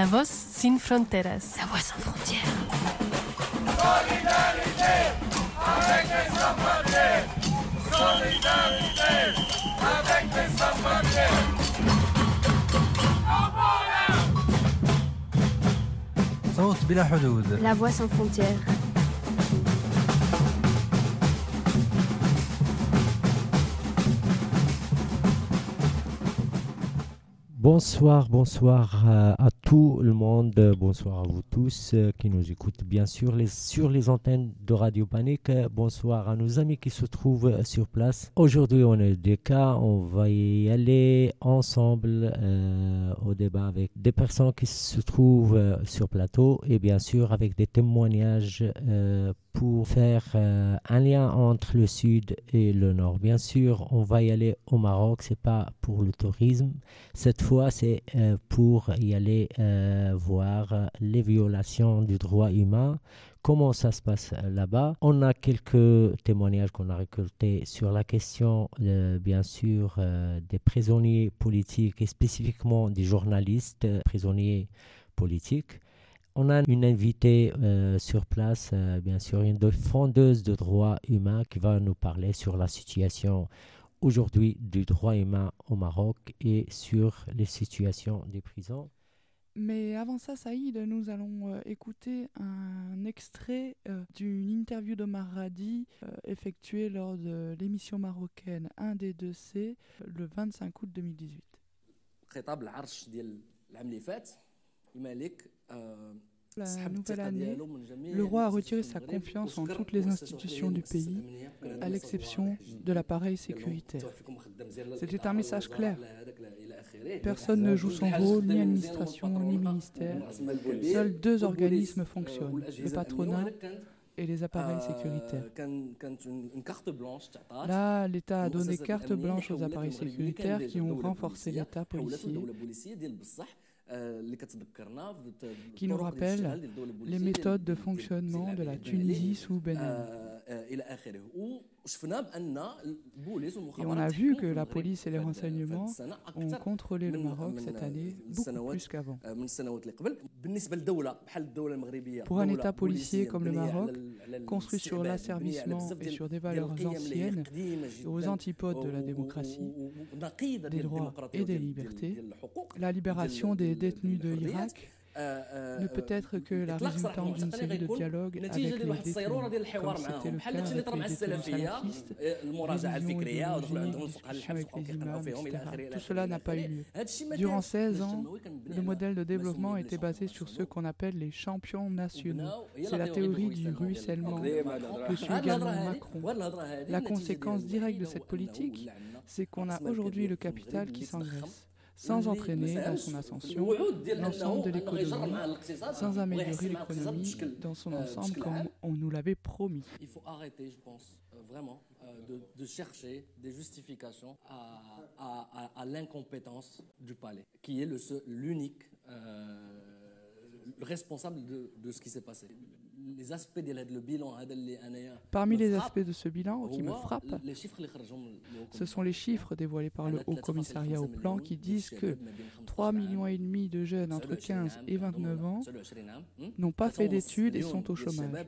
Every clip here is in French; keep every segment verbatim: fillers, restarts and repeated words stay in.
La Voz Sin Fronteras. La Voix sans frontières. Solidarité avec les sans-frontières. Solidarité avec les sans-frontières. La Voix sans frontières. Bonsoir, bonsoir à tout le monde, bonsoir à vous tous qui nous écoutent bien sûr les, sur les antennes de Radio Panique, bonsoir à nos amis qui se trouvent sur place. Aujourd'hui on est des cas, on va y aller ensemble euh, au débat avec des personnes qui se trouvent sur plateau et bien sûr avec des témoignages euh, pour faire euh, un lien entre le sud et le nord. Bien sûr, on va y aller au Maroc, c'est pas pour le tourisme, cette fois c'est euh, pour y aller euh, voir les violations du droit humain, comment ça se passe là-bas. On a quelques témoignages qu'on a récoltés sur la question, euh, bien sûr, euh, des prisonniers politiques et spécifiquement des journalistes euh, prisonniers politiques. On a une invitée euh, sur place, euh, bien sûr, une défendeuse de droits humains qui va nous parler sur la situation aujourd'hui du droit humain au Maroc et sur les situations des prisons. Mais avant ça, Saïd, nous allons euh, écouter un extrait euh, d'une interview d'Omar Radi euh, effectuée lors de l'émission marocaine un D deux C le vingt-cinq août deux mille dix-huit. La nouvelle année, le roi a retiré sa confiance en toutes les institutions du pays, à l'exception de l'appareil sécuritaire. C'était un message clair. Personne ne joue son rôle, ni administration, ni ministère. Seuls deux organismes fonctionnent, le patronat et les appareils sécuritaires. Là, l'État a donné carte blanche aux appareils sécuritaires qui ont renforcé l'État policier, qui nous rappelle les méthodes de fonctionnement de la Tunisie sous Ben Ali. Et on a vu que la police et les renseignements ont contrôlé le Maroc cette année beaucoup plus qu'avant. Pour un État policier comme le Maroc, construit sur l'asservissement et sur des valeurs anciennes, aux antipodes de la démocratie, des droits et des libertés, la libération des détenus de Hirak ne peut être que la résultante d'une série de dialogues avec les détenus, comme c'était le cas avec les détenus salafistes, les millions idéologiques, discussions avec les imams, et cetera. Tout cela n'a pas eu lieu. Durant seize ans, le modèle de développement était basé sur ceux qu'on appelle les champions nationaux. C'est la théorie du ruissellement que suit également Macron. La conséquence directe de cette politique, c'est qu'on a aujourd'hui le capital qui s'engraisse, sans entraîner dans son ascension l'ensemble de l'économie, sans améliorer l'économie dans son ensemble comme on nous l'avait promis. Il faut arrêter, je pense, vraiment, de, de chercher des justifications à, à, à, à l'incompétence du palais, qui est le seul, l'unique euh, responsable de, de ce qui s'est passé. Parmi les aspects de ce bilan qui me frappe, ce sont les chiffres dévoilés par le Haut Commissariat au Plan qui disent que trois virgule cinq millions de jeunes entre quinze et vingt-neuf ans n'ont pas fait d'études et sont au chômage.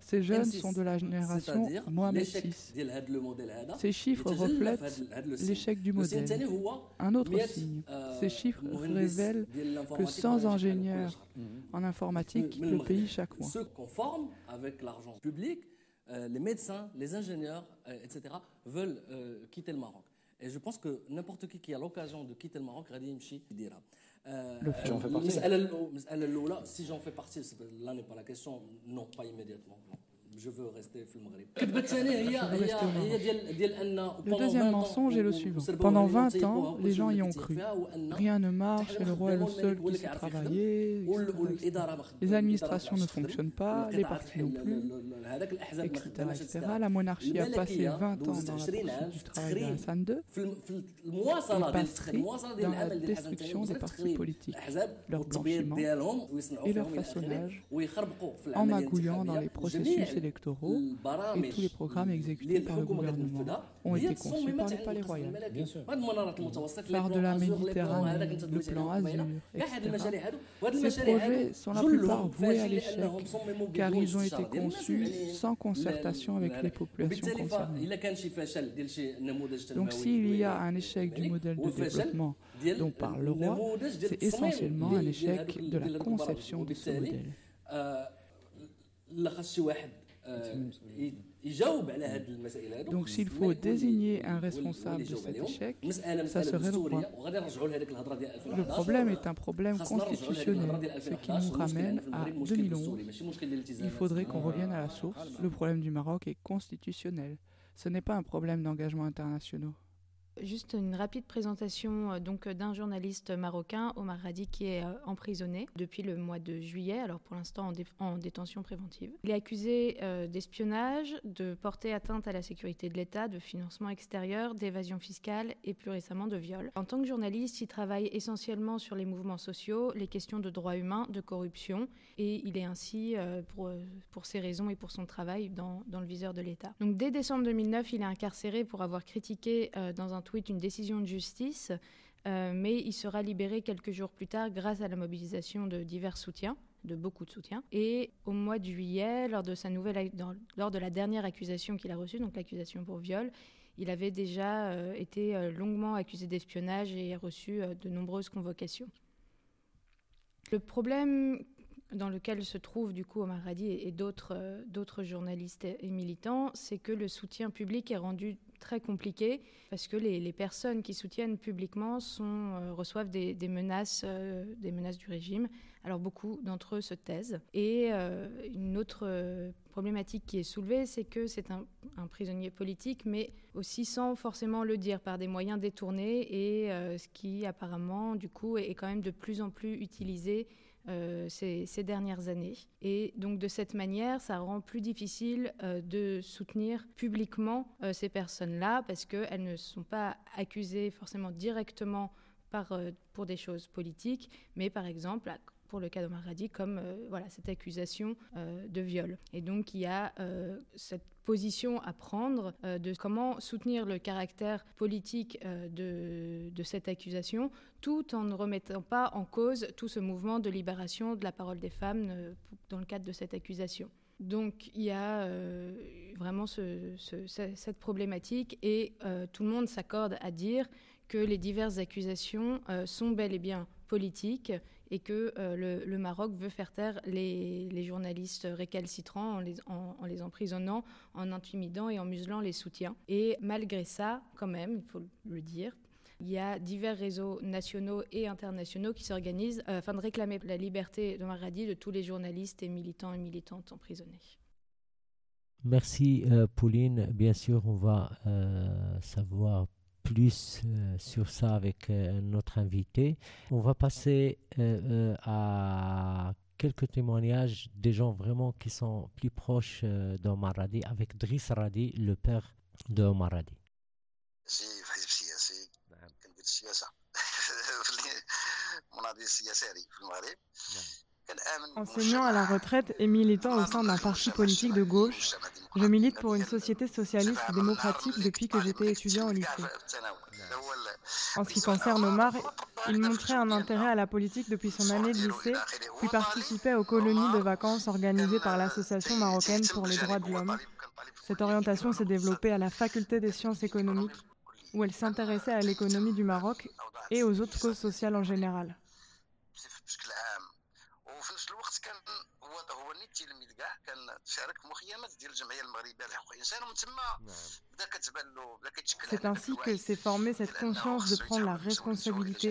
Ces jeunes sont de la génération Mohamed six. Ces chiffres reflètent l'échec du modèle. Un autre signe, ces chiffres révèlent que sans ingénieurs en informatique, le pays chaque mois. Ceux conformes avec l'argent public, les médecins, les ingénieurs, et cetera, veulent quitter le Maroc. Et je pense que n'importe qui qui a l'occasion de quitter le Maroc, Radim Chi dira. Le fait. J'en fais partie. Si j'en fais partie, là n'est pas la question, non, pas immédiatement. Je veux rester au Maghreb. Le deuxième mensonge est le suivant. Pendant vingt ans, les gens y ont cru. Rien ne marche et le roi est le seul qui s'est travaillé, et cetera, et cetera. Les administrations ne fonctionnent pas, les partis non plus, et cetera, et cetera. La monarchie a passé vingt ans dans la poursuite du travail de Hassan deux et passerie dans la destruction des partis politiques, leur blanchiment et leur façonnage, en magouillant dans les processus et électoraux et tous les programmes exécutés par le gouvernement ont été conçus par le palais royal. Phare de la Méditerranée, le plan Azur, et cetera. Ces projets sont la plupart voués à l'échec car ils ont été conçus sans concertation avec les populations concernées. Donc s'il y a un échec du modèle de développement dont parle le roi, c'est essentiellement un échec de la conception de ce modèle. Donc s'il faut désigner un responsable de cet échec, ça serait le roi. Le problème est un problème constitutionnel, ce qui nous ramène à deux mille onze. Il faudrait qu'on revienne à la source. Le problème du Maroc est constitutionnel. Ce n'est pas un problème d'engagement international. Juste une rapide présentation donc, d'un journaliste marocain, Omar Radi, qui est emprisonné depuis le mois de juillet, alors pour l'instant en, dé- en détention préventive. Il est accusé euh, d'espionnage, de porter atteinte à la sécurité de l'État, de financement extérieur, d'évasion fiscale et plus récemment de viol. En tant que journaliste, il travaille essentiellement sur les mouvements sociaux, les questions de droits humains, de corruption et il est ainsi, euh, pour, pour ses raisons et pour son travail, dans, dans le viseur de l'État. Donc dès décembre deux mille neuf, il est incarcéré pour avoir critiqué euh, dans un tweet une décision de justice, euh, mais il sera libéré quelques jours plus tard grâce à la mobilisation de divers soutiens, de beaucoup de soutiens. Et au mois de juillet, lors de, sa nouvelle, dans, lors de la dernière accusation qu'il a reçue, donc l'accusation pour viol, il avait déjà euh, été longuement accusé d'espionnage et a reçu euh, de nombreuses convocations. Le problème dans lequel se trouvent du coup Omar Radi et, et d'autres, euh, d'autres journalistes et militants, c'est que le soutien public est rendu très compliqué parce que les, les personnes qui soutiennent publiquement sont, euh, reçoivent des, des, menaces, euh, des menaces du régime. Alors beaucoup d'entre eux se taisent. Et euh, une autre euh, problématique qui est soulevée, c'est que c'est un, un prisonnier politique, mais aussi sans forcément le dire, par des moyens détournés, et euh, ce qui apparemment du coup est, est quand même de plus en plus utilisé Euh, ces, ces dernières années. Et donc de cette manière, ça rend plus difficile euh, de soutenir publiquement euh, ces personnes-là parce qu'elles ne sont pas accusées forcément directement par, euh, pour des choses politiques, mais par exemple, pour le cas d'Omar Radi, comme euh, voilà, cette accusation euh, de viol. Et donc il y a euh, cette position à prendre euh, de comment soutenir le caractère politique euh, de, de cette accusation tout en ne remettant pas en cause tout ce mouvement de libération de la parole des femmes euh, dans le cadre de cette accusation. Donc il y a euh, vraiment ce, ce, cette problématique et euh, tout le monde s'accorde à dire que les diverses accusations euh, sont bel et bien politiques et que euh, le, le Maroc veut faire taire les, les journalistes récalcitrants en les, en, en les emprisonnant, en intimidant et en muselant les soutiens. Et malgré ça, quand même, il faut le dire, il y a divers réseaux nationaux et internationaux qui s'organisent euh, afin de réclamer la liberté d'Omar Radi de tous les journalistes et militants et militantes emprisonnés. Merci euh, Pauline. Bien sûr, on va euh, savoir plus euh, sur ça avec euh, notre invité. On va passer euh, euh, à quelques témoignages des gens vraiment qui sont plus proches euh, d'Omar Radi, avec Driss Radi, le père d'Omar Radi. Enseignant à la retraite et militant au sein d'un parti politique de gauche, je milite pour une société socialiste démocratique depuis que j'étais étudiant au lycée. En ce qui concerne Omar, il montrait un intérêt à la politique depuis son année de lycée, puis participait aux colonies de vacances organisées par l'Association marocaine pour les droits de l'homme. Cette orientation s'est développée à la faculté des sciences économiques, où elle s'intéressait à l'économie du Maroc et aux autres causes sociales en général. C'est ainsi que s'est formée cette conscience de prendre la responsabilité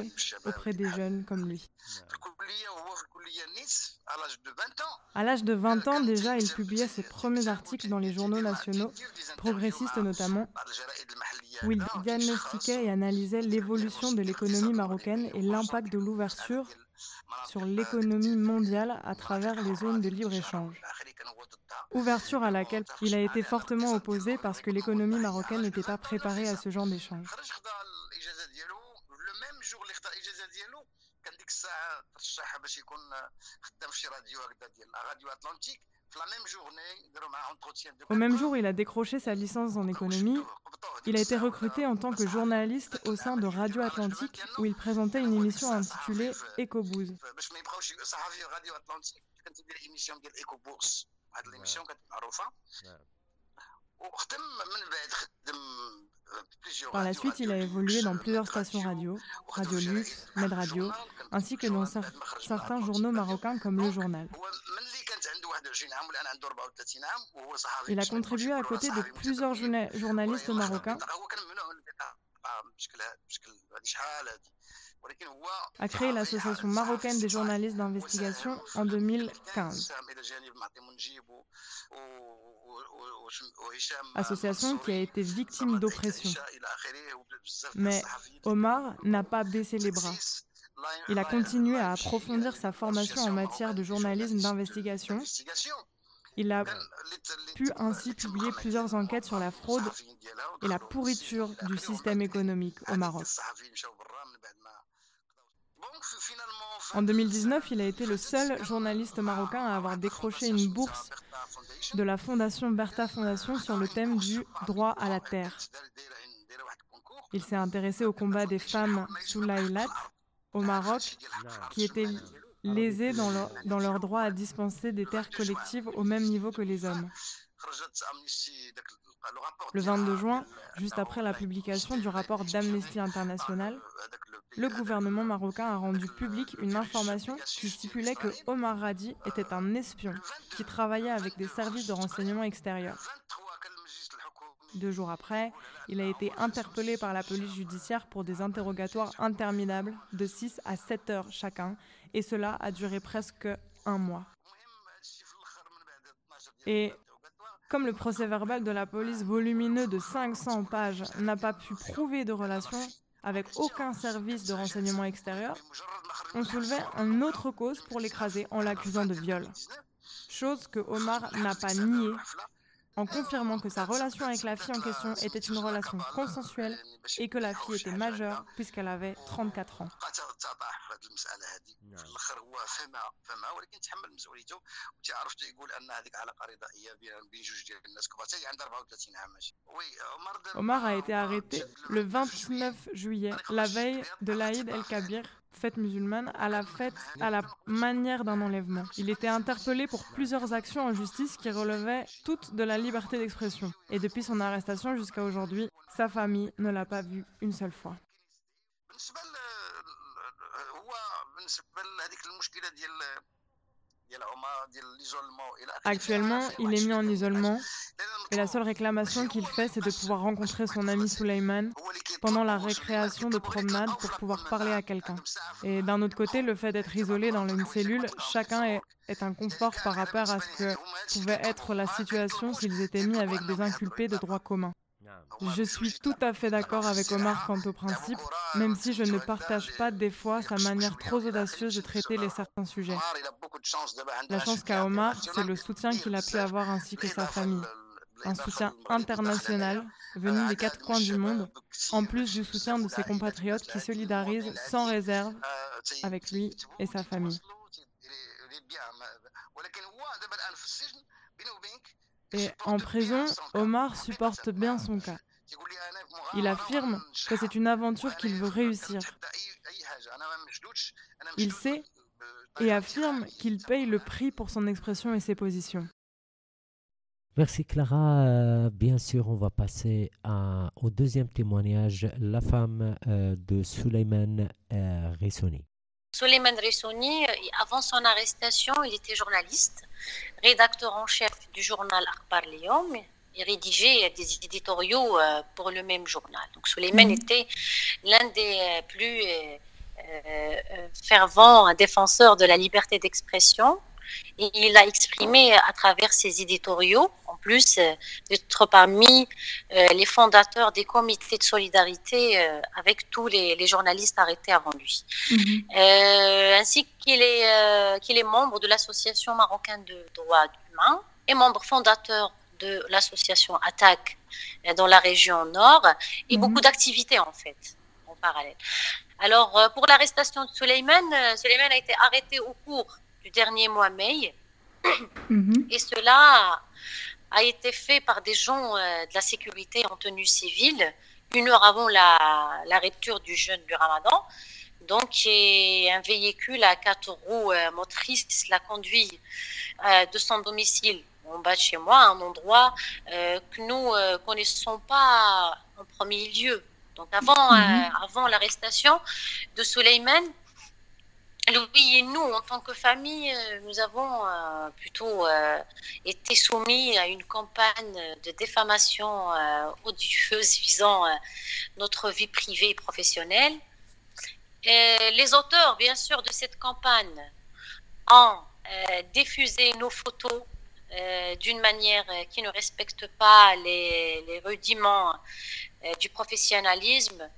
auprès des jeunes comme lui. À l'âge de vingt ans déjà, il publiait ses premiers articles dans les journaux nationaux, progressistes notamment, où il diagnostiquait et analysait l'évolution de l'économie marocaine et l'impact de l'ouverture sur l'économie mondiale à travers les zones de libre-échange. Ouverture à laquelle il a été fortement opposé parce que l'économie marocaine n'était pas préparée à ce genre d'échange. la même journée, au même jour où il a décroché sa licence en économie, il a été recruté en tant que journaliste au sein de Radio Atlantique, où il présentait une émission intitulée Éco Bourse. Par la suite, il a évolué dans plusieurs stations radio, Radio Luz, Med Radio, ainsi que dans cer- certains journaux marocains comme Le Journal. Il a contribué à côté de plusieurs journa- journalistes marocains à créer l'Association marocaine des journalistes d'investigation en deux mille quinze. Association qui a été victime d'oppression. Mais Omar n'a pas baissé les bras. Il a continué à approfondir sa formation en matière de journalisme d'investigation. Il a pu ainsi publier plusieurs enquêtes sur la fraude et la pourriture du système économique au Maroc. En deux mille dix-neuf, il a été le seul journaliste marocain à avoir décroché une bourse de la fondation Bertha Foundation sur le thème du droit à la terre. Il s'est intéressé au combat des femmes soulailates au Maroc, qui étaient lésées dans leur, dans leur droit à dispenser des terres collectives au même niveau que les hommes. Le vingt-deux juin, juste après la publication du rapport d'Amnesty International, le gouvernement marocain a rendu publique une information qui stipulait que Omar Radi était un espion qui travaillait avec des services de renseignement extérieurs. Deux jours après, il a été interpellé par la police judiciaire pour des interrogatoires interminables de six à sept heures chacun, et cela a duré presque un mois. Et comme le procès-verbal de la police volumineux de cinq cents pages n'a pas pu prouver de relation avec aucun service de renseignement extérieur, on soulevait une autre cause pour l'écraser en l'accusant de viol. Chose que Omar n'a pas niée, en confirmant que sa relation avec la fille en question était une relation consensuelle et que la fille était majeure puisqu'elle avait trente-quatre ans. Omar a été arrêté le vingt-neuf juillet, la veille de l'Aïd el-Kabir, fête musulmane, à la fête à la manière d'un enlèvement. Il était interpellé pour plusieurs actions en justice qui relevaient toutes de la liberté d'expression. Et depuis son arrestation jusqu'à aujourd'hui, sa famille ne l'a pas vu une seule fois. Actuellement, il est mis en isolement et la seule réclamation qu'il fait, c'est de pouvoir rencontrer son ami Soulaimane pendant la récréation de promenade pour pouvoir parler à quelqu'un. Et d'un autre côté, le fait d'être isolé dans une cellule, chacun est, est un confort par rapport à ce que pouvait être la situation s'ils étaient mis avec des inculpés de droit commun. Je suis tout à fait d'accord avec Omar quant au principe, même si je ne partage pas des fois sa manière trop audacieuse de traiter les certains sujets. La chance qu'a Omar, c'est le soutien qu'il a pu avoir ainsi que sa famille. Un soutien international, venu des quatre coins du monde, en plus du soutien de ses compatriotes qui solidarisent sans réserve avec lui et sa famille. Et en prison, Omar supporte bien son cas. Il affirme que c'est une aventure qu'il veut réussir. Il sait et affirme qu'il paye le prix pour son expression et ses positions. Merci Clara. Euh, bien sûr, on va passer à, au deuxième témoignage, la femme euh, de Soulaimane euh, Raissouni. Soulaimane Raissouni, avant son arrestation, il était journaliste, rédacteur en chef du journal Akhbar Al-Yom et rédigeait des éditoriaux pour le même journal. Donc Soulaimane mmh. était l'un des plus euh, fervents défenseurs de la liberté d'expression. Et il a exprimé à travers ses éditoriaux, en plus d'être parmi les fondateurs des comités de solidarité avec tous les, les journalistes arrêtés avant lui, mm-hmm. euh, ainsi qu'il est, euh, qu'il est membre de l'Association marocaine de droits humains et membre fondateur de l'association ATTAC dans la région Nord, et mm-hmm. beaucoup d'activités en fait en parallèle. Alors pour l'arrestation de Soulaimane, Soulaimane a été arrêté au cours du dernier mois mai, Mm-hmm. Et cela a été fait par des gens de la sécurité en tenue civile, une heure avant la, la rupture du jeûne du Ramadan. Donc, et un véhicule à quatre roues euh, motrices l'a conduit euh, de son domicile en bas de chez moi, à un endroit euh, que nous ne euh, connaissons pas en premier lieu. Donc, avant, mm-hmm. euh, avant l'arrestation de Soulaimane, lui et nous, en tant que famille, nous avons euh, plutôt euh, été soumis à une campagne de diffamation euh, odieuse visant euh, notre vie privée et professionnelle. Et les auteurs, bien sûr, de cette campagne ont euh, diffusé nos photos euh, d'une manière qui ne respecte pas les, les rudiments euh, du professionnalisme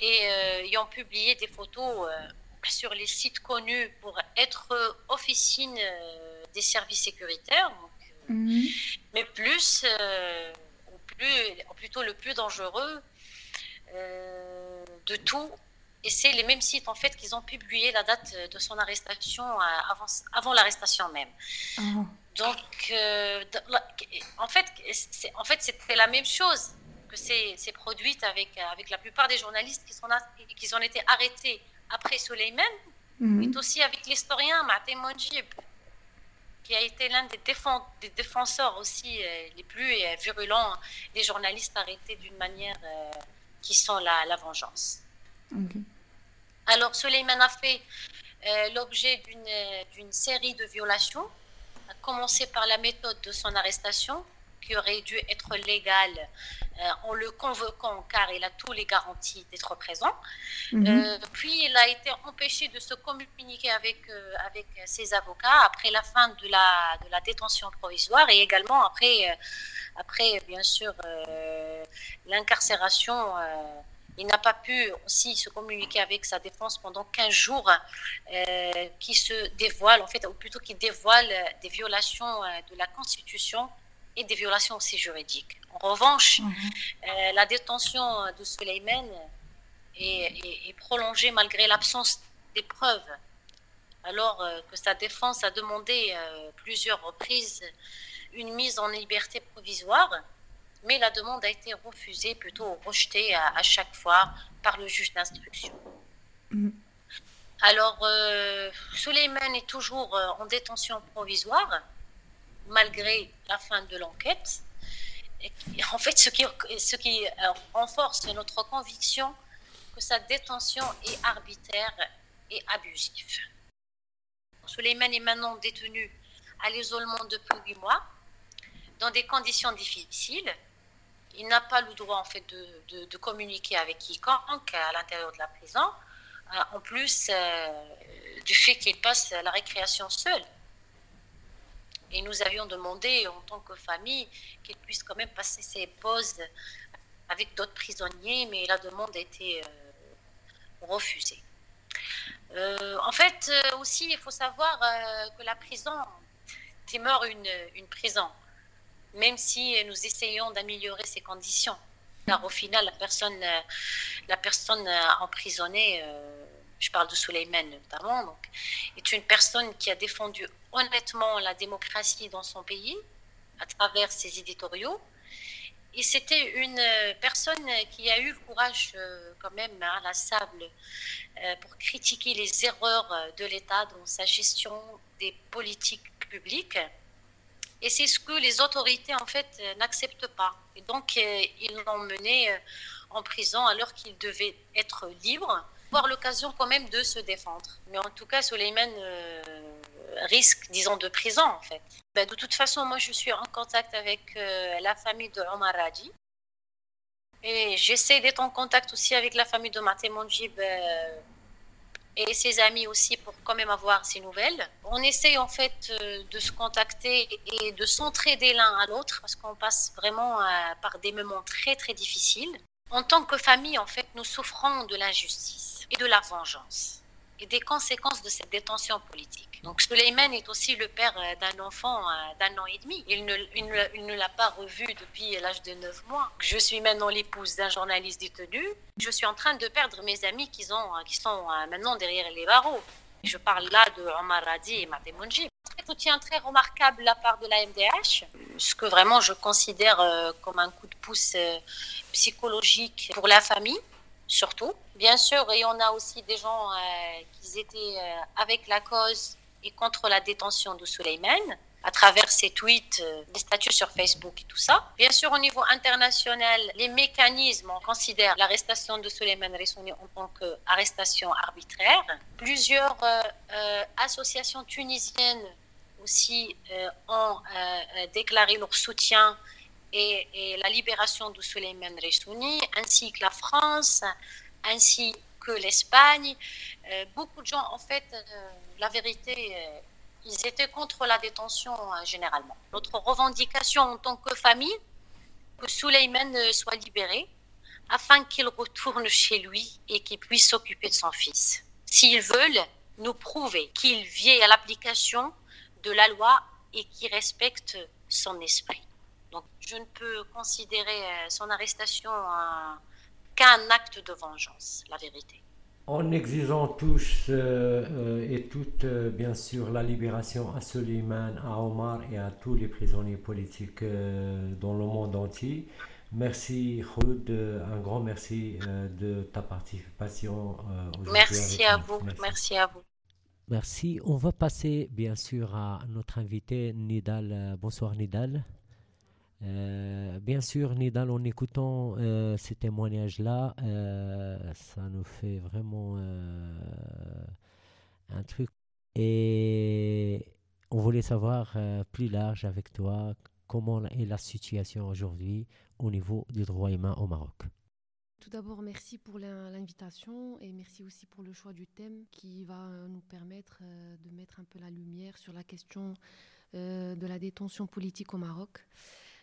et euh, y ont publié des photos euh, sur les sites connus pour être officine euh, des services sécuritaires, donc, mmh. mais plus, euh, ou plus, ou plutôt le plus dangereux euh, de tout. Et c'est les mêmes sites, en fait, qu'ils ont publié la date de son arrestation, avant, avant l'arrestation même. Mmh. Donc, euh, en fait, c'est, en fait, c'était la même chose que c'est, c'est produite avec, avec la plupart des journalistes qui, sont, qui ont été arrêtés après Soulaimane, mmh. mais aussi avec l'historien Maâti Monjib, qui a été l'un des, défend, des défenseurs aussi euh, les plus euh, virulents des journalistes arrêtés d'une manière euh, qui sent la, la vengeance. Okay. Alors, Soulaimane a fait euh, l'objet d'une, d'une série de violations, à commencer par la méthode de son arrestation, qui aurait dû être légale euh, en le convoquant, car il a toutes les garanties d'être présent. Mm-hmm. Euh, puis, il a été empêché de se communiquer avec, euh, avec ses avocats après la fin de la, de la détention provisoire et également après, euh, après bien sûr, euh, l'incarcération. Euh, Il n'a pas pu aussi se communiquer avec sa défense pendant quinze jours euh, qui se dévoile, en fait, ou plutôt qui dévoile des violations de la Constitution et des violations aussi juridiques. En revanche, mm-hmm. euh, la détention de Soulaimane est, est, est prolongée malgré l'absence des preuves, alors euh, que sa défense a demandé euh, plusieurs reprises une mise en liberté provisoire. Mais la demande a été refusée, plutôt rejetée à, à chaque fois par le juge d'instruction. Mmh. Alors, euh, Soulaimane est toujours en détention provisoire, malgré la fin de l'enquête. Et en fait, ce qui, ce qui renforce notre conviction que sa détention est arbitraire et abusive. Soulaimane est maintenant détenu à l'isolement depuis huit mois, dans des conditions difficiles. Il n'a pas le droit, en fait, de, de, de communiquer avec quiconque à l'intérieur de la prison, en plus euh, du fait qu'il passe la récréation seul. Et nous avions demandé, en tant que famille, qu'il puisse quand même passer ses pauses avec d'autres prisonniers, mais la demande a été euh, refusée. Euh, en fait, euh, aussi, il faut savoir euh, que la prison demeure une, une prison, même si nous essayons d'améliorer ces conditions. Car au final, la personne, la personne emprisonnée, je parle de Soulaimane notamment, donc, est une personne qui a défendu honnêtement la démocratie dans son pays, à travers ses éditoriaux. Et c'était une personne qui a eu le courage, quand même, inlassable, pour critiquer les erreurs de l'État dans sa gestion des politiques publiques. Et c'est ce que les autorités, en fait, n'acceptent pas. Et donc, euh, ils l'ont mené euh, en prison alors qu'il devait être libre, avoir l'occasion quand même de se défendre. Mais en tout cas, Soulaimane euh, risque, disons, de prison, en fait. Ben, de toute façon, moi, je suis en contact avec euh, la famille de Omar Radi. Et j'essaie d'être en contact aussi avec la famille de Maâti Monjib euh, et ses amis aussi, pour quand même avoir ces nouvelles. On essaye en fait de se contacter et de s'entraider l'un à l'autre, parce qu'on passe vraiment par des moments très très difficiles. En tant que famille, en fait, nous souffrons de l'injustice et de la vengeance et des conséquences de cette détention politique. Donc Soulaimane est aussi le père d'un enfant d'un an et demi. Il ne, il ne, il ne l'a pas revu depuis l'âge de neuf mois. Je suis maintenant l'épouse d'un journaliste détenu. Je suis en train de perdre mes amis qui sont, qui sont maintenant derrière les barreaux. Je parle là de Omar Radi et Maâti Monjib. soutien très remarquable de la part de l'A M D H, ce que vraiment je considère euh, comme un coup de pouce euh, psychologique pour la famille, surtout. Bien sûr, et on a aussi des gens euh, qui étaient euh, avec la cause et contre la détention de Soulaimane, à travers ses tweets, euh, des statuts sur Facebook et tout ça. Bien sûr, au niveau international, les mécanismes, on considère l'arrestation de Soulaimane Raissouni en tant qu'arrestation arbitraire. Plusieurs euh, euh, associations tunisiennes aussi euh, ont euh, déclaré leur soutien et, et la libération de Soulaimane Raissouni, ainsi que la France, ainsi que l'Espagne. Euh, beaucoup de gens, en fait, euh, la vérité... Euh, ils étaient contre la détention euh, généralement. Notre revendication en tant que famille, que Soulaimane euh, soit libéré afin qu'il retourne chez lui et qu'il puisse s'occuper de son fils. S'ils veulent nous prouver qu'il vient à l'application de la loi et qu'il respecte son esprit. Donc je ne peux considérer euh, son arrestation euh, qu'un acte de vengeance, la vérité. En exigeant tous euh, et toutes, euh, bien sûr, la libération à Soulaimane, à Omar et à tous les prisonniers politiques euh, dans le monde entier. Merci, Khoud, un grand merci euh, de ta participation euh, aujourd'hui. Merci à vous, merci. merci à vous. Merci. On va passer, bien sûr, à notre invité, Nidal. Bonsoir, Nidal. Euh, bien sûr, Nidal, en écoutant euh, ces témoignages-là, euh, ça nous fait vraiment euh, un truc. Et on voulait savoir euh, plus large avec toi comment est la situation aujourd'hui au niveau du droit humain au Maroc. Tout d'abord, merci pour l'invitation et merci aussi pour le choix du thème qui va nous permettre euh, de mettre un peu la lumière sur la question euh, de la détention politique au Maroc.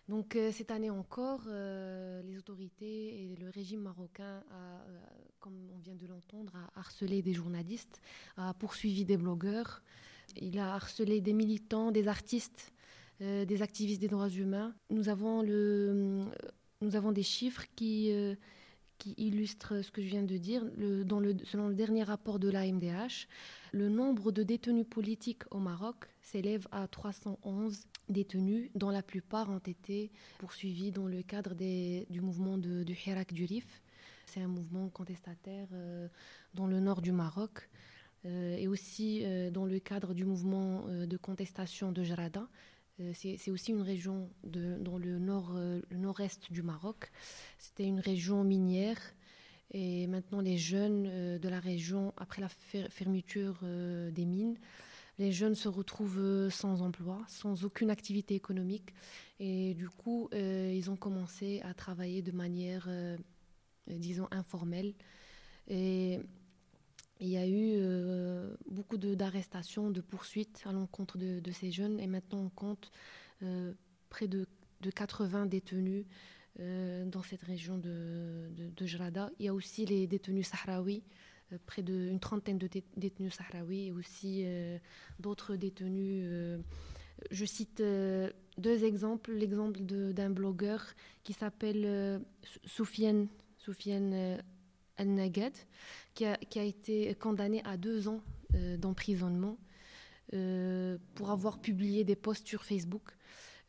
Donc euh, cette année encore, euh, les autorités et le régime marocain, a, euh, comme on vient de l'entendre, a harcelé des journalistes, a poursuivi des blogueurs, il a harcelé des militants, des artistes, euh, des activistes des droits humains. Nous avons, le, nous avons des chiffres qui, euh, qui illustrent ce que je viens de dire. Le, dans le, selon le dernier rapport de l'A M D H, le nombre de détenus politiques au Maroc s'élève à trois cent onze détenus, dont la plupart ont été poursuivis dans le cadre des, du mouvement de, du Hirak du Rif. C'est un mouvement contestataire euh, dans le nord du Maroc euh, et aussi euh, dans le cadre du mouvement euh, de contestation de Jarada. Euh, c'est, c'est aussi une région de, dans le, nord, euh, le nord-est du Maroc. C'était une région minière. Et maintenant, les jeunes de la région, après la fermeture des mines, les jeunes se retrouvent sans emploi, sans aucune activité économique. Et du coup, ils ont commencé à travailler de manière, disons, informelle. Et il y a eu beaucoup de, d'arrestations, de poursuites à l'encontre de, de ces jeunes. Et maintenant, on compte près de, de quatre-vingts détenus Euh, dans cette région de, de, de Jarada. Il y a aussi les détenus sahraouis, euh, près d'une trentaine de dé, détenus sahraouis et aussi euh, d'autres détenus. Euh, je cite euh, deux exemples, l'exemple de, d'un blogueur qui s'appelle euh, Soufiane Soufiane euh, Al-Nagad, qui a, qui a été condamné à deux ans euh, d'emprisonnement euh, pour avoir publié des posts sur Facebook.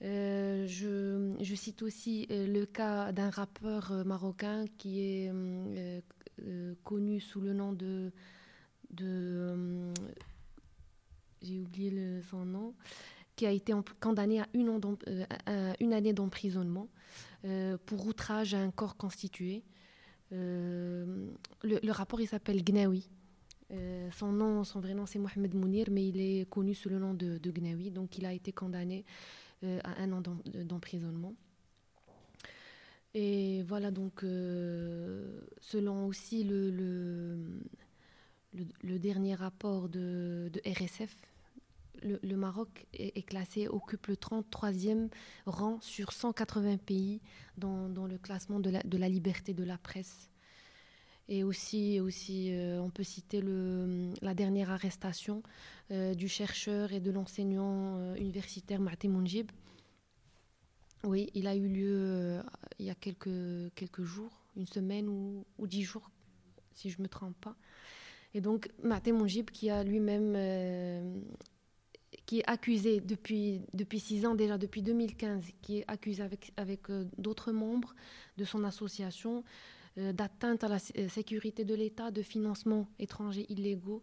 Euh, je, je cite aussi euh, le cas d'un rappeur euh, marocain qui est euh, euh, connu sous le nom de... de euh, j'ai oublié le, son nom, qui a été emp- condamné à une, an euh, à une année d'emprisonnement euh, pour outrage à un corps constitué. Euh, le, le rapport, il s'appelle Gnaoui. Euh, son nom, son vrai nom, c'est Mohamed Mounir, mais il est connu sous le nom de, de Gnaoui, donc il a été condamné à un an d'emprisonnement. Et voilà, donc, euh, selon aussi le, le, le, le dernier rapport de, de R S F, le, le Maroc est, est classé, occupe le trente-troisième rang sur cent quatre-vingts pays dans, dans le classement de la, de la liberté de la presse. Et aussi, aussi euh, on peut citer le, la dernière arrestation euh, du chercheur et de l'enseignant euh, universitaire Maâti Monjib. Oui, il a eu lieu euh, il y a quelques, quelques jours, une semaine ou, ou dix jours, si je ne me trompe pas. Et donc, Maâti Monjib, qui a lui-même... Euh, qui est accusé depuis, depuis six ans déjà, depuis deux mille quinze, qui est accusé avec, avec euh, d'autres membres de son association euh, d'atteinte à la sé- sécurité de l'État, de financement étranger illégaux.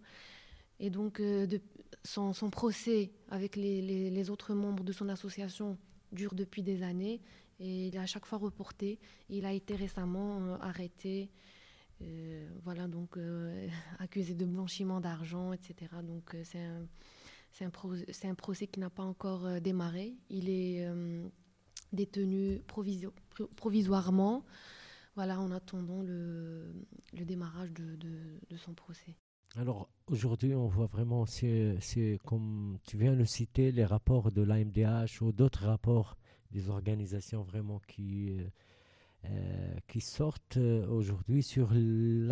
Et donc euh, de, son, son procès avec les, les, les autres membres de son association dure depuis des années et il est à chaque fois reporté. Il a été récemment euh, arrêté. Euh, voilà, donc euh, accusé de blanchiment d'argent, et cetera. Donc euh, c'est, un, c'est, un pro, c'est un procès qui n'a pas encore euh, démarré. Il est euh, détenu proviso- provisoirement, voilà, en attendant le, le démarrage de, de, de son procès. Alors aujourd'hui, on voit vraiment, c'est, c'est comme tu viens de citer, les rapports de l'A M D H ou d'autres rapports des organisations vraiment qui... Euh, Euh, qui sortent euh, aujourd'hui sur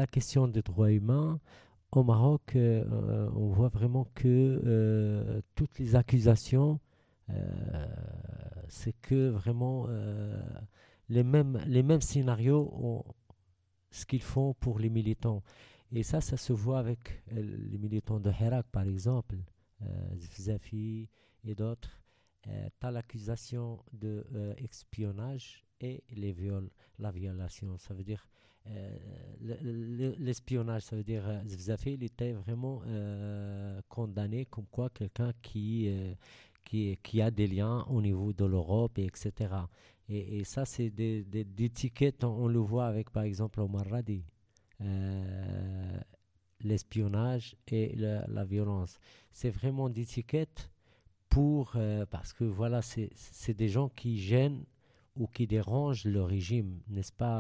la question des droits humains. Au Maroc, euh, on voit vraiment que euh, toutes les accusations, euh, c'est que vraiment euh, les, mêmes, les mêmes scénarios ont ce qu'ils font pour les militants. Et ça, ça se voit avec euh, les militants de Hirak, par exemple, euh, Zefzafi et d'autres. Euh, t'as l'accusation d'espionnage. De, euh, et les viols, la violation, ça veut dire euh, le, le, l'espionnage, ça veut dire euh, Zefzafi, il était vraiment euh, condamné comme quoi quelqu'un qui, euh, qui, qui a des liens au niveau de l'Europe, et etc. Et, et ça, c'est des, des, des tickets, on, on le voit avec par exemple Omar Radi, euh, l'espionnage et la, la violence, c'est vraiment des tickets pour, euh, parce que voilà, c'est, c'est des gens qui gênent ou qui dérange le régime, n'est-ce pas?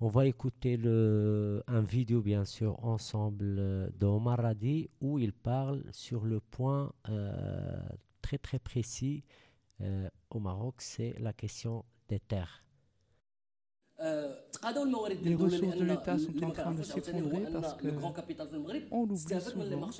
On va écouter le, un vidéo, bien sûr, ensemble d'Omar Radi, où il parle sur le point euh, très très précis euh, au Maroc, c'est la question des terres. Les ressources de l'État sont en train de s'effondrer parce que, on l'oublie souvent,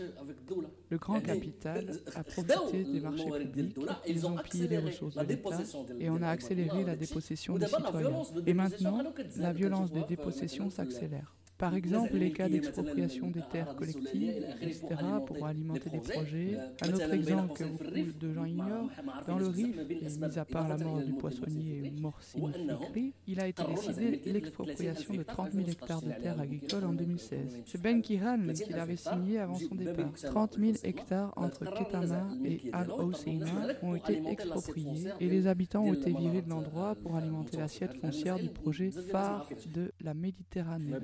le grand capital a profité des marchés publics, ils ont pillé les ressources de l'État et on a accéléré la dépossession des citoyens. Et maintenant, la violence des dépossessions s'accélère. Par exemple, les cas d'expropriation des terres collectives, et cetera, pour alimenter des projets. Un autre exemple que beaucoup de gens ignorent, dans le Rif, et mis à part la mort du poissonnier Mohcine Fikri, il a été décidé l'expropriation de trente mille hectares de terres agricoles en deux mille seize. C'est Benkirane qui l'avait signé avant son départ. trente mille hectares entre Ketama et Al Hoceïma ont été expropriés et les habitants ont été virés de l'endroit pour alimenter l'assiette foncière du projet phare de la Méditerranée.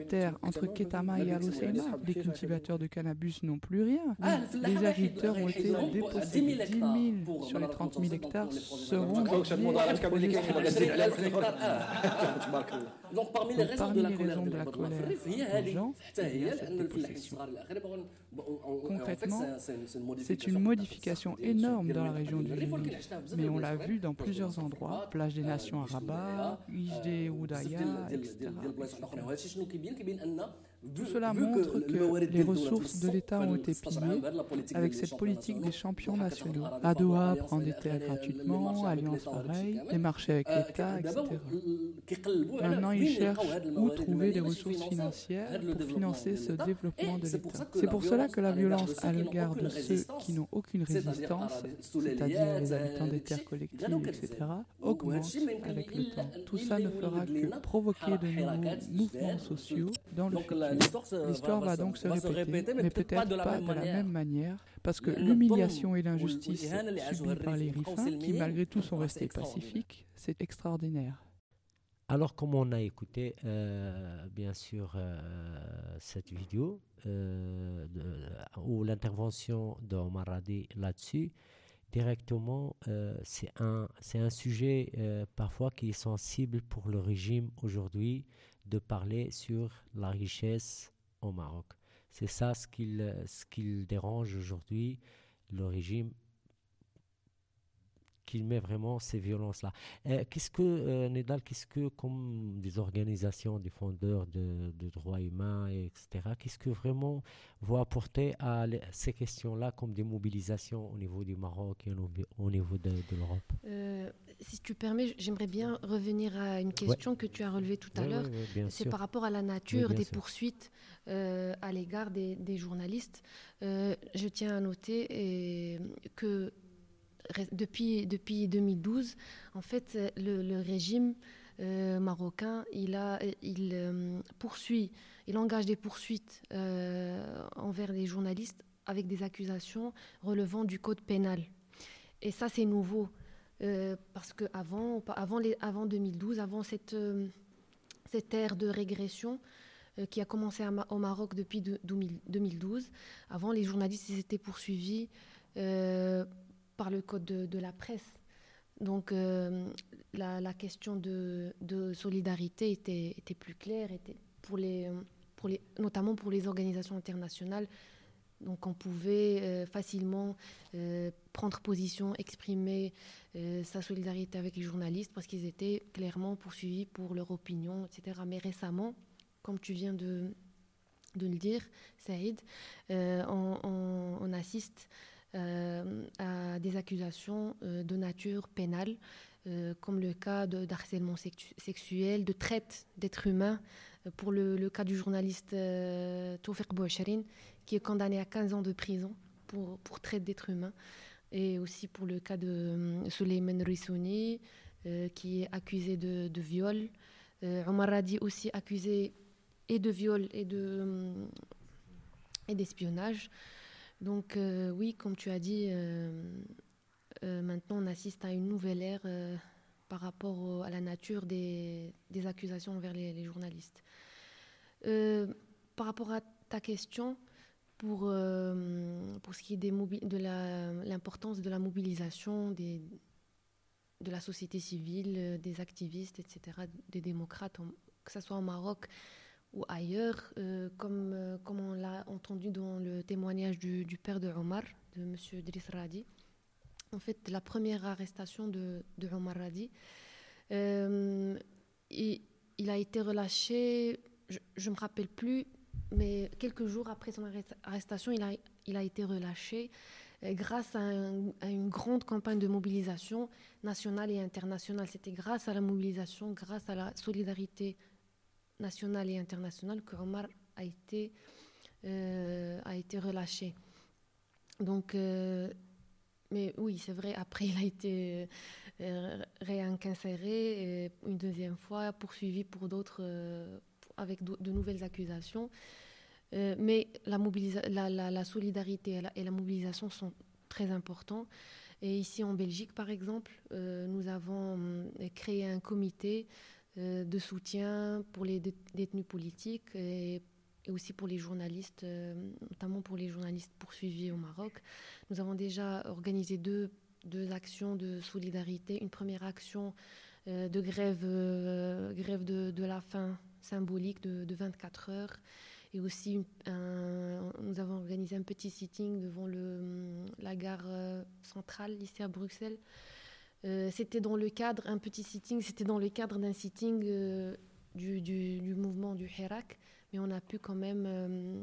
Des terres entre Ketama et Al Hoceïma. Les cultivateurs de cannabis n'ont plus rien. Les, les agriculteurs ont été dépossédés. dix mille sur les trente mille hectares seront Donc parmi les raisons de la colère des gens, cette dépossession. Concrètement, c'est une modification énorme dans la région du Nord, mais on l'a vu dans plusieurs endroits, Plage des Nations à Rabat, Oudaya, et cetera. Tout cela montre que les ressources de l'État ont été pillées avec cette politique des champions nationaux. Addoha prend des terres gratuitement, Alliance pareil, les marchés avec l'État, et cetera. Maintenant, ils cherchent où trouver des ressources financières pour financer ce développement de l'État. C'est pour cela que la violence à l'égard de ceux qui n'ont aucune résistance, c'est-à-dire les habitants des terres collectives, et cetera, augmente avec le temps. Tout ça ne fera que provoquer de nouveaux mouvements sociaux dans le futur. L'histoire, se, L'histoire voilà, va donc se répéter, se répéter mais, mais peut-être pas de la, pas même, de la manière. même manière, parce que l'humiliation et l'injustice subies par les Rifains, qui malgré tout sont restés pacifiques, c'est extraordinaire. Alors, comme on a écouté, euh, bien sûr, euh, cette vidéo, euh, de, ou l'intervention d'Omar Radi là-dessus, directement, euh, c'est, un, c'est un sujet euh, parfois qui est sensible pour le régime aujourd'hui, de parler sur la richesse au Maroc. C'est ça ce qui ce qu'il dérange aujourd'hui, le régime qu'il met vraiment ces violences-là. Euh, qu'est-ce que, euh, Nidal, qu'est-ce que, comme des organisations, des fondeurs de, de droits humains, et cetera, qu'est-ce que vraiment vous apportez à les, ces questions-là comme des mobilisations au niveau du Maroc et au, au niveau de, de l'Europe? euh, Si tu permets, j'aimerais bien revenir à une question ouais. que tu as relevée tout à ouais, l'heure. Ouais, ouais, C'est sûr. Par rapport à la nature oui, des sûr. poursuites euh, à l'égard des, des journalistes. Euh, je tiens à noter et, que... Depuis, depuis deux mille douze, en fait, le, le régime euh, marocain, il, a, il euh, poursuit, il engage des poursuites euh, envers les journalistes avec des accusations relevant du code pénal. Et ça, c'est nouveau, euh, parce que avant, avant, les, avant deux mille douze, avant cette, euh, cette ère de régression euh, qui a commencé à, au Maroc depuis de, deux mille douze, avant, les journalistes ils étaient poursuivis euh, par le code de, de la presse. Donc euh, la, la question de, de solidarité était, était plus claire, était pour les, pour les, notamment pour les organisations internationales. Donc on pouvait euh, facilement euh, prendre position, exprimer euh, sa solidarité avec les journalistes parce qu'ils étaient clairement poursuivis pour leur opinion, et cetera. Mais récemment, comme tu viens de, de le dire, Saïd, euh, on, on, on assiste Euh, à des accusations euh, de nature pénale, euh, comme le cas de, d'harcèlement sexu- sexuel, de traite d'êtres humains, euh, pour le, le cas du journaliste euh, Tawfiq Bouachrine, qui est condamné à quinze ans de prison pour, pour traite d'êtres humains, et aussi pour le cas de euh, Soulaimane Raissouni, euh, qui est accusé de, de viol. Euh, Omar Radi aussi accusé et de viol et, de, et d'espionnage. Donc euh, oui, comme tu as dit, euh, euh, maintenant on assiste à une nouvelle ère euh, par rapport au, à la nature des, des accusations envers les, les journalistes. Euh, par rapport à ta question, pour, euh, pour ce qui est des mobi- de la, l'importance de la mobilisation des, de la société civile, euh, des activistes, et cetera, des démocrates, en, que ce soit au Maroc ou ailleurs, euh, comme, euh, comme on l'a entendu dans le témoignage du, du père de Omar, de M. Driss Radi. En fait, la première arrestation de, de Omar Radi, euh, et, il a été relâché, je ne me rappelle plus, mais quelques jours après son arrestation, il a, il a été relâché euh, grâce à, un, à une grande campagne de mobilisation nationale et internationale. C'était grâce à la mobilisation, grâce à la solidarité nationale et internationale que Omar a été, euh, a été relâché. Donc, euh, mais oui, c'est vrai, après il a été euh, réincarcéré une deuxième fois, poursuivi pour d'autres, euh, avec de, de nouvelles accusations. Euh, mais la, mobilisa- la, la, la solidarité et la, et la mobilisation sont très importants. Et ici en Belgique, par exemple, euh, nous avons euh, créé un comité de soutien pour les détenus politiques et, et aussi pour les journalistes, notamment pour les journalistes poursuivis au Maroc. Nous avons déjà organisé deux, deux actions de solidarité. Une première action euh, de grève, euh, grève de, de la faim symbolique de, de vingt-quatre heures. Et aussi, une, un, nous avons organisé un petit sitting devant le, la gare centrale, ici à Bruxelles. Euh, c'était dans le cadre, un petit sitting, c'était dans le cadre d'un sitting euh, du, du, du mouvement du Hirak, mais on a pu quand même euh,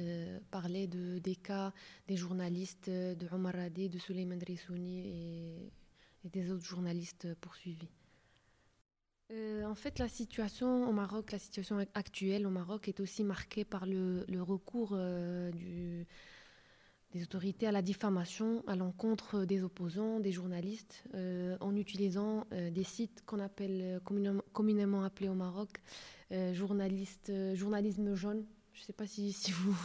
euh, parler de, des cas des journalistes de Omar Radi, de Soulaimane Raissouni et, et des autres journalistes poursuivis. Euh, en fait, la situation au Maroc, la situation actuelle au Maroc est aussi marquée par le, le recours euh, du... des autorités à la diffamation à l'encontre des opposants, des journalistes, euh, en utilisant euh, des sites qu'on appelle communément, communément appelés au Maroc euh, journaliste, euh, journalisme jaune. Je ne sais pas si, si vous...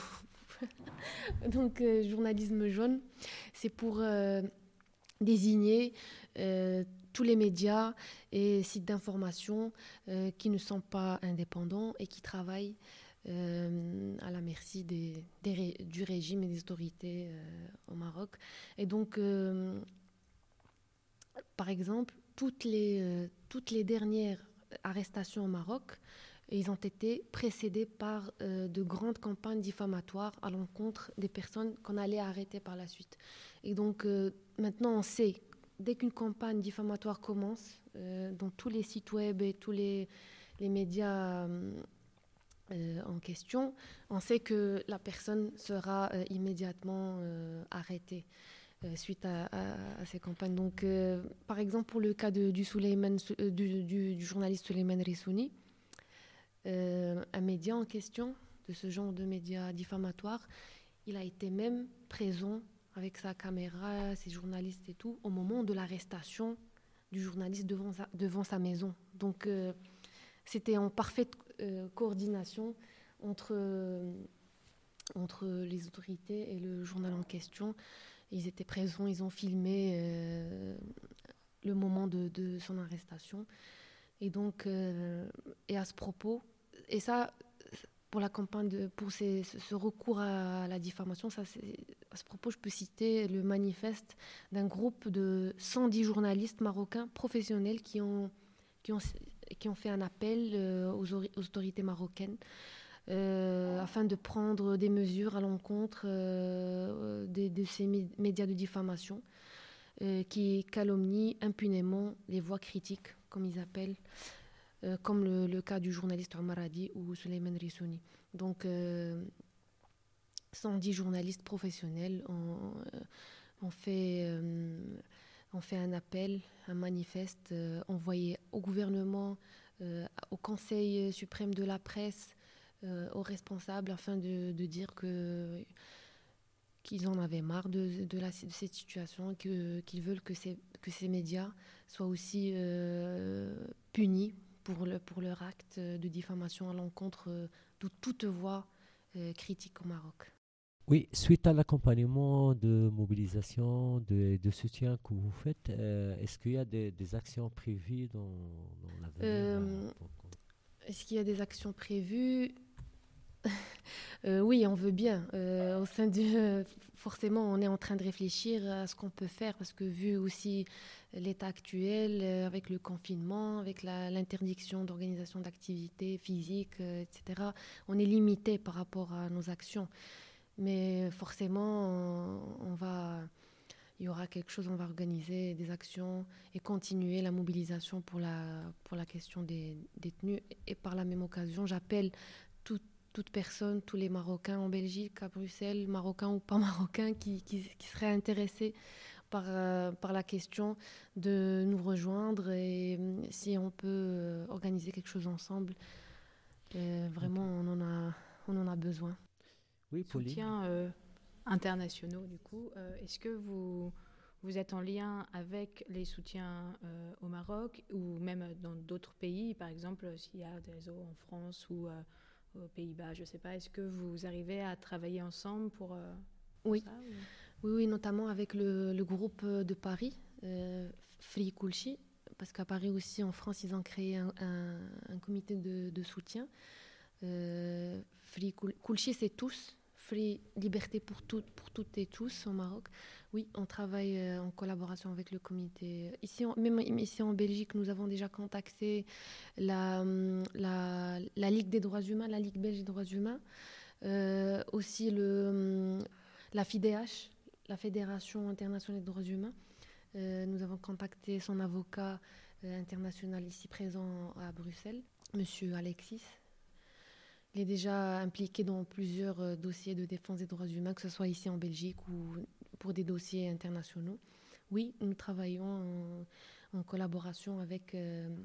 Donc, euh, journalisme jaune, c'est pour euh, désigner euh, tous les médias et sites d'information euh, qui ne sont pas indépendants et qui travaillent Euh, à la merci des, des, du régime et des autorités euh, au Maroc. Et donc, euh, par exemple, toutes les, euh, toutes les dernières arrestations au Maroc, ils ont été précédés par euh, de grandes campagnes diffamatoires à l'encontre des personnes qu'on allait arrêter par la suite. Et donc, euh, maintenant, on sait dès qu'une campagne diffamatoire commence, euh, dans tous les sites web et tous les, les médias euh, en question, on sait que la personne sera euh, immédiatement euh, arrêtée euh, suite à, à, à ces campagnes. Donc, euh, par exemple, pour le cas de, du, Soulaimane, euh, du, du, du journaliste Soulaimane Raissouni, euh, un média en question, de ce genre de média diffamatoire, il a été même présent avec sa caméra, ses journalistes et tout, au moment de l'arrestation du journaliste devant sa, devant sa maison. Donc, euh, c'était en parfaite euh, coordination entre, euh, entre les autorités et le journal en question. Ils étaient présents, ils ont filmé euh, le moment de, de son arrestation. Et donc, euh, et à ce propos, et ça... Pour la campagne, de, pour ces, ce recours à la diffamation, ça, c'est, à ce propos, je peux citer le manifeste d'un groupe de cent dix journalistes marocains professionnels qui ont, qui ont, qui ont fait un appel aux, aux autorités marocaines euh, afin de prendre des mesures à l'encontre euh, de, de ces médias de diffamation euh, qui calomnient impunément les voix critiques, comme ils appellent. Euh, comme le, le cas du journaliste Omar Radi ou Soulaimane Raissouni. Donc, euh, cent dix journalistes professionnels ont, ont, fait, euh, ont fait un appel, un manifeste euh, envoyé au gouvernement, euh, au Conseil suprême de la presse, euh, aux responsables, afin de, de dire que, qu'ils en avaient marre de, de, la, de cette situation, que, qu'ils veulent que ces, que ces médias soient aussi euh, punis Pour, le, pour leur acte de diffamation à l'encontre de toute voix euh, critique au Maroc. Oui, suite à l'accompagnement de mobilisation, de, de soutien que vous faites, euh, est-ce qu'il y a des, des actions prévues dans, dans l'avenir euh, pour... Est-ce qu'il y a des actions prévues euh, Oui, on veut bien. Euh, au sein du, euh, forcément, on est en train de réfléchir à ce qu'on peut faire, parce que vu aussi... l'état actuel, euh, avec le confinement, avec la, l'interdiction d'organisation d'activités physiques, euh, et cetera, on est limité par rapport à nos actions. Mais forcément, on, on va, il y aura quelque chose, on va organiser des actions et continuer la mobilisation pour la, pour la question des détenus. Et par la même occasion, j'appelle tout, toute personne, tous les Marocains en Belgique, à Bruxelles, Marocains ou pas Marocains, qui, qui, qui seraient intéressés Par, euh, par la question de nous rejoindre et euh, si on peut euh, organiser quelque chose ensemble. Euh, vraiment, on en a, on en a besoin. Oui, Pauline. Soutiens euh, internationaux, du coup. Euh, est-ce que vous, vous êtes en lien avec les soutiens euh, au Maroc ou même dans d'autres pays, par exemple, s'il y a des réseaux en France ou euh, aux Pays-Bas, je ne sais pas. Est-ce que vous arrivez à travailler ensemble pour, euh, pour oui. ça ou... Oui, oui, notamment avec le, le groupe de Paris, euh, Free Kulchi, parce qu'à Paris aussi, en France, ils ont créé un, un, un comité de, de soutien. Euh, Free Kulchi, c'est tous. Free, liberté pour, tout, pour toutes et tous au Maroc. Oui, on travaille en collaboration avec le comité. Ici, on, même ici en Belgique, nous avons déjà contacté la, la, la Ligue des droits humains, la Ligue belge des droits humains, euh, aussi le, la F I D H, la Fédération internationale des droits humains. Euh, nous avons contacté son avocat euh, international ici présent à Bruxelles, monsieur Alexis. Il est déjà impliqué dans plusieurs euh, dossiers de défense des droits humains, que ce soit ici en Belgique ou pour des dossiers internationaux. Oui, nous travaillons en, en collaboration avec euh,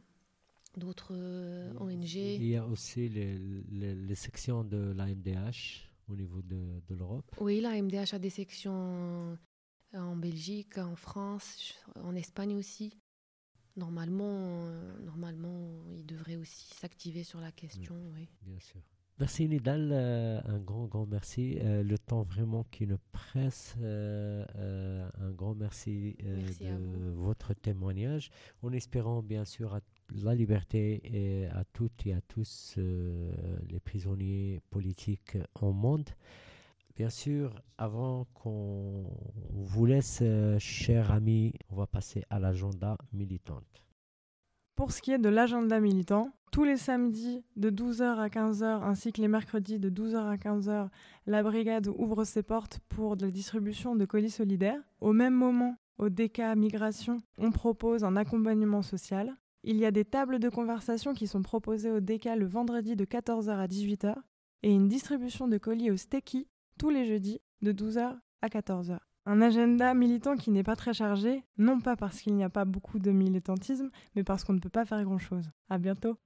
d'autres euh, O N G. Il y a aussi les, les, les sections de l'A M D H au niveau de, de l'Europe. Oui, la A M D H a des sections en Belgique, en France, en Espagne aussi. Normalement, normalement ils devraient aussi s'activer sur la question. Mmh. Oui. Bien sûr. Merci Nidal, euh, un grand, grand merci. Euh, le temps vraiment qui nous presse, euh, euh, un grand merci, euh, merci de votre témoignage, en espérant bien sûr à la liberté est à toutes et à tous euh, les prisonniers politiques au monde. Bien sûr, avant qu'on vous laisse, euh, chers amis, on va passer à l'agenda militante. Pour ce qui est de l'agenda militant, tous les samedis de douze heures à quinze heures ainsi que les mercredis de douze heures à quinze heures, la brigade ouvre ses portes pour de la distribution de colis solidaires. Au même moment, au D K Migration, on propose un accompagnement social. Il y a des tables de conversation qui sont proposées au D K le vendredi de quatorze heures à dix-huit heures et une distribution de colis au Steki tous les jeudis de douze heures à quatorze heures. Un agenda militant qui n'est pas très chargé, non pas parce qu'il n'y a pas beaucoup de militantisme, mais parce qu'on ne peut pas faire grand-chose. À bientôt.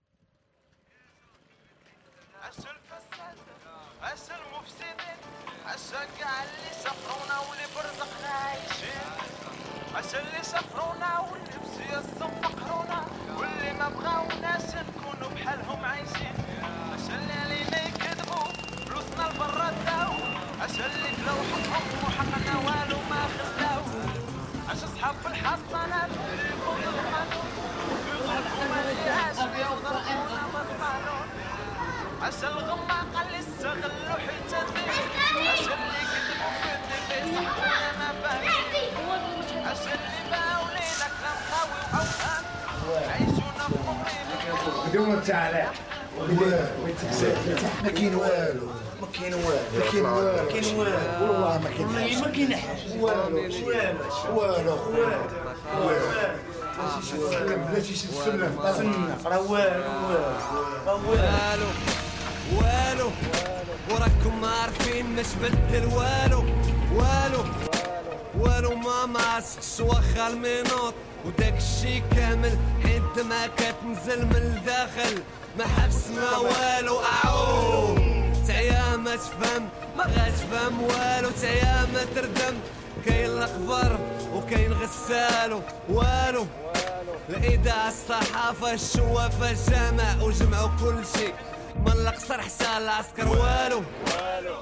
بدون تعليق ما كاين والو ما كاين والو ما كاين والو ما كاين والو والله ما كاين والو ما كاين والو والو والو بلاتي تسلم راه والو والو والو والو وراكم ما عارفين ما تبدل والو والو والو ما ماسكش واخا المينوط وداك الشي كامل حيت ما كتنزل من الداخل ما حبس ما والو اعو تعيا ما تفهم ما غاتفهم والو تعيا ما تردم كاين الاخبار وكاين غسالو والو الاذاعه الصحافه الشوافه الجامع وجمعوا كل شي من القصر حتى العسكر والو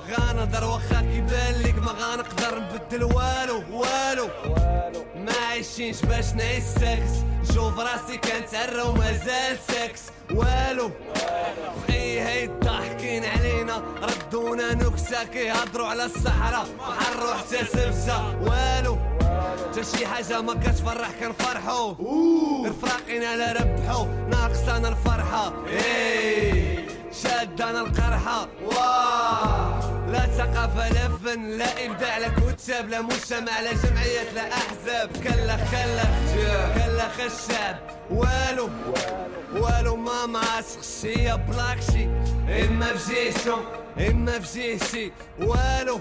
غنهضر واخا كيبان لك ما غنقدر نبدل والو والو ما عايشينش باش نعيش ساكت شوف راسي كنتعرى ومازال ساكت والو في اي هيد ضاحكين علينا ردونا نكسه كيهضروا على الصحراء بحر وحتى سبسه والو تا شي حاجه ما كتفرح كنفرحوا رفاقينا لا ربحوا ناقصانا الفرحه اي شادنا القرحه واه لا ثقافه لا فن لا ابداع لا كتاب لا مجتمع لا جمعيات لا احزاب كلخ كلخ كلخ الشعب والو والو ما معسخش هي بلاكشي اما في جيشو اما في جيشي والو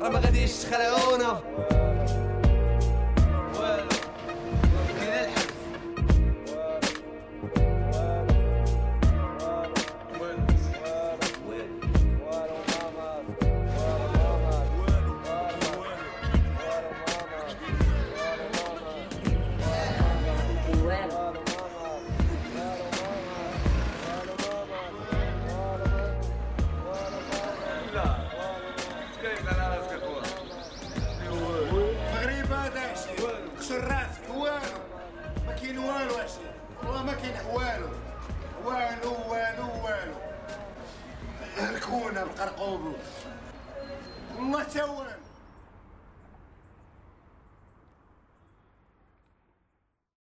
راه ما غاديش تخلعونا والو والو والو والو الكونه القرقوب والله تا